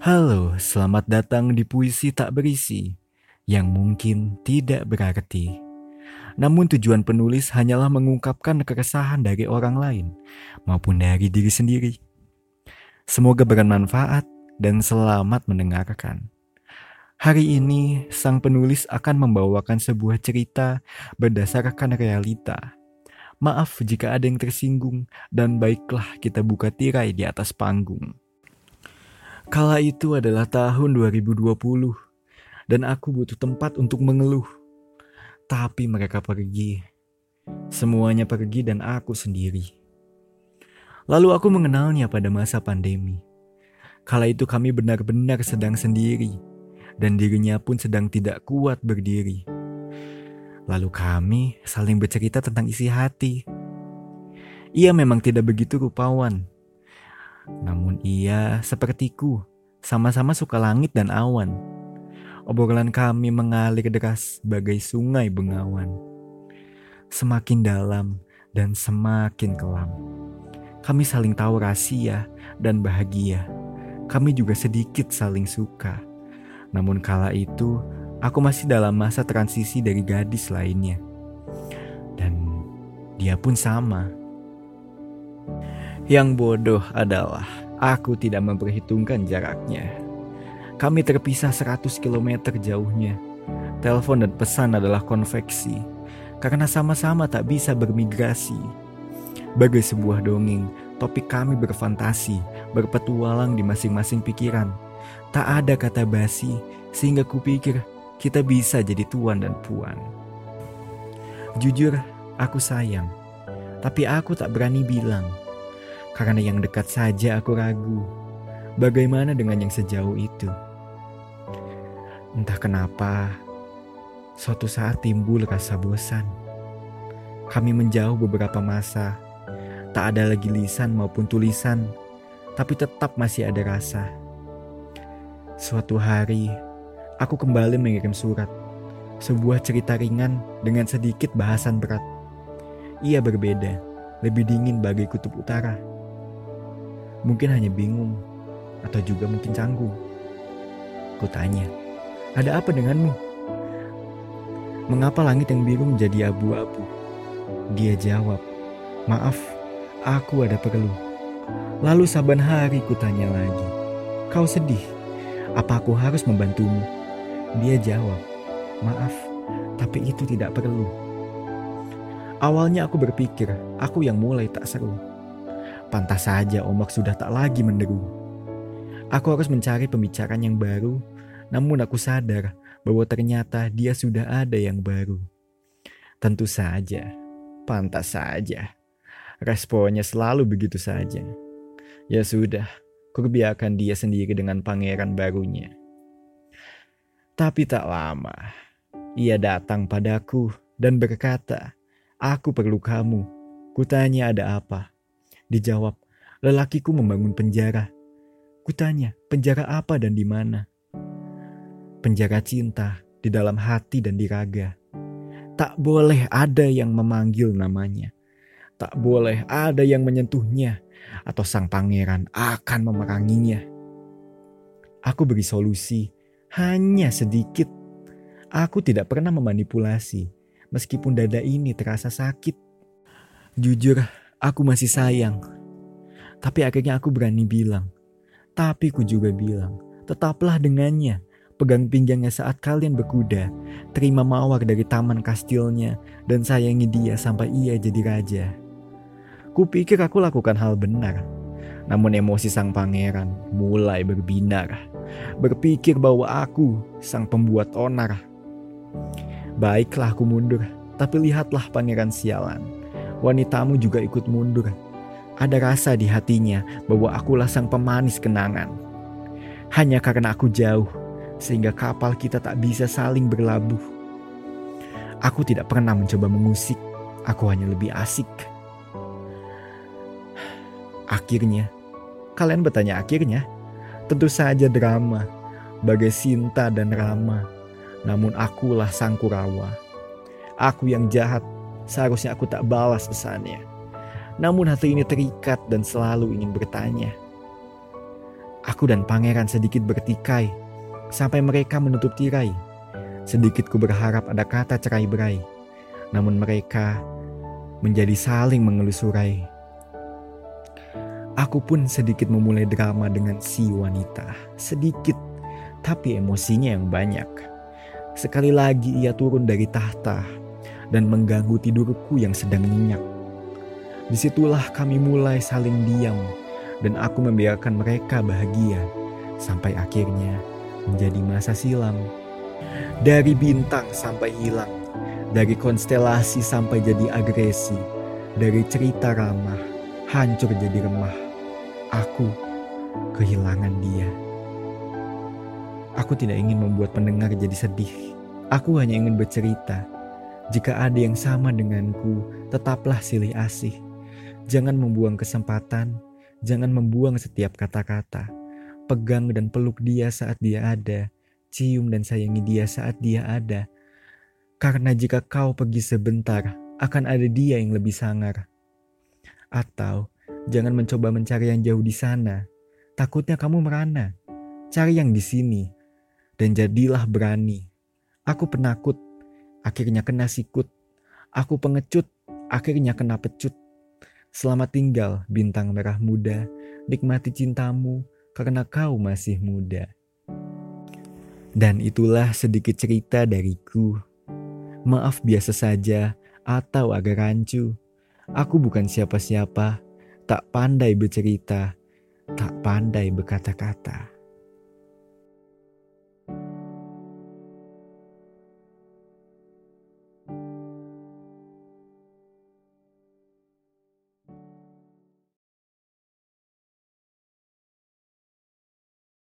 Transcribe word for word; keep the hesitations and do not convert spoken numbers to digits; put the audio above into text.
Halo, selamat datang di Puisi Tak Berisi, yang mungkin tidak berarti. Namun tujuan penulis hanyalah mengungkapkan keresahan dari orang lain, maupun dari diri sendiri. Semoga bermanfaat dan selamat mendengarkan. Hari ini, sang penulis akan membawakan sebuah cerita berdasarkan realita. Maaf jika ada yang tersinggung, dan baiklah kita buka tirai di atas panggung. Kala itu adalah tahun dua ribu dua puluh, dan aku butuh tempat untuk mengeluh. Tapi mereka pergi. Semuanya pergi dan aku sendiri. Lalu aku mengenalnya pada masa pandemi. Kala itu kami benar-benar sedang sendiri, dan dirinya pun sedang tidak kuat berdiri. Lalu kami saling bercerita tentang isi hati. Ia memang tidak begitu rupawan. Namun ia sepertiku, sama-sama suka langit dan awan. Obrolan kami mengalir deras bagai sungai Bengawan. Semakin dalam dan semakin kelam. Kami saling tahu rahasia dan bahagia. Kami juga sedikit saling suka. Namun kala itu, aku masih dalam masa transisi dari gadis lainnya. Dan dia pun sama. Yang bodoh adalah aku tidak memperhitungkan jaraknya. Kami terpisah seratus kilometer jauhnya. Telepon dan pesan adalah konveksi, karena sama-sama tak bisa bermigrasi. Bagai sebuah dongeng, topik kami berfantasi, berpetualang di masing-masing pikiran. Tak ada kata basi, sehingga kupikir kita bisa jadi tuan dan puan. Jujur, aku sayang, tapi aku tak berani bilang. Karena yang dekat saja aku ragu. Bagaimana dengan yang sejauh itu? Entah kenapa, suatu saat timbul rasa bosan. Kami menjauh beberapa masa. Tak ada lagi lisan maupun tulisan, tapi tetap masih ada rasa. Suatu hari, aku kembali mengirim surat. Sebuah cerita ringan dengan sedikit bahasan berat. Ia berbeda, lebih dingin bagai kutub utara. Mungkin hanya bingung, atau juga mungkin canggung. Kutanya, ada apa denganmu? Mengapa langit yang biru menjadi abu-abu? Dia jawab, maaf, aku ada perlu. Lalu saban hari kutanya lagi, kau sedih? Apa aku harus membantumu? Dia jawab, maaf, tapi itu tidak perlu. Awalnya aku berpikir, aku yang mulai tak seru. Pantas saja ombak sudah tak lagi menderu. Aku harus mencari pembicaraan yang baru, namun aku sadar bahwa ternyata dia sudah ada yang baru. Tentu saja, pantas saja. Responnya selalu begitu saja. Ya sudah, kurbiarkan dia sendiri dengan pangeran barunya. Tapi tak lama, ia datang padaku dan berkata, aku perlu kamu. Kutanya ada apa? Dijawab, lelakiku membangun penjara. Kutanya, penjara apa dan di mana? Penjara cinta, di dalam hati dan di raga. Tak boleh ada yang memanggil namanya. Tak boleh ada yang menyentuhnya. Atau sang pangeran akan memeranginya. Aku beri solusi, hanya sedikit. Aku tidak pernah memanipulasi, meskipun dada ini terasa sakit. Jujur, aku masih sayang. Tapi akhirnya aku berani bilang. Tapi ku juga bilang, tetaplah dengannya. Pegang pinggangnya saat kalian berkuda. Terima mawar dari taman kastilnya. Dan sayangi dia sampai ia jadi raja. Kupikir aku lakukan hal benar. Namun emosi sang pangeran mulai berbinar. Berpikir bahwa aku sang pembuat onar. Baiklah aku mundur. Tapi lihatlah pangeran sialan. Wanitamu juga ikut mundur. Ada rasa di hatinya bahwa akulah sang pemanis kenangan. Hanya karena aku jauh, sehingga kapal kita tak bisa saling berlabuh. Aku tidak pernah mencoba mengusik. Aku hanya lebih asik. Akhirnya, kalian bertanya akhirnya? Tentu saja drama, bagai Sinta dan Rama. Namun akulah sang Kurawa. Aku yang jahat. Seharusnya aku tak balas pesannya. Namun hati ini terikat dan selalu ingin bertanya. Aku dan pangeran sedikit bertikai, sampai mereka menutup tirai. Sedikit ku berharap ada kata cerai berai, namun mereka menjadi saling mengelusurai. Aku pun sedikit memulai drama dengan si wanita. Sedikit, tapi emosinya yang banyak. Sekali lagi ia turun dari tahta dan mengganggu tidurku yang sedang nyenyak. Disitulah kami mulai saling diam, dan aku membiarkan mereka bahagia sampai akhirnya menjadi masa silam. Dari bintang sampai hilang, dari konstelasi sampai jadi agresi, dari cerita ramah hancur jadi remah. Aku kehilangan dia. Aku tidak ingin membuat pendengar jadi sedih. Aku hanya ingin bercerita. Jika ada yang sama denganku, tetaplah silih asih. Jangan membuang kesempatan, jangan membuang setiap kata-kata. Pegang dan peluk dia saat dia ada, cium dan sayangi dia saat dia ada. Karena jika kau pergi sebentar, akan ada dia yang lebih sangar. Atau jangan mencoba mencari yang jauh di sana, takutnya kamu merana. Cari yang di sini, dan jadilah berani. Aku penakut, akhirnya kena sikut. Aku pengecut, akhirnya kena pecut. Selamat tinggal bintang merah muda, nikmati cintamu karena kau masih muda. Dan itulah sedikit cerita dariku. Maaf biasa saja atau agak rancu. Aku bukan siapa-siapa, tak pandai bercerita, tak pandai berkata-kata.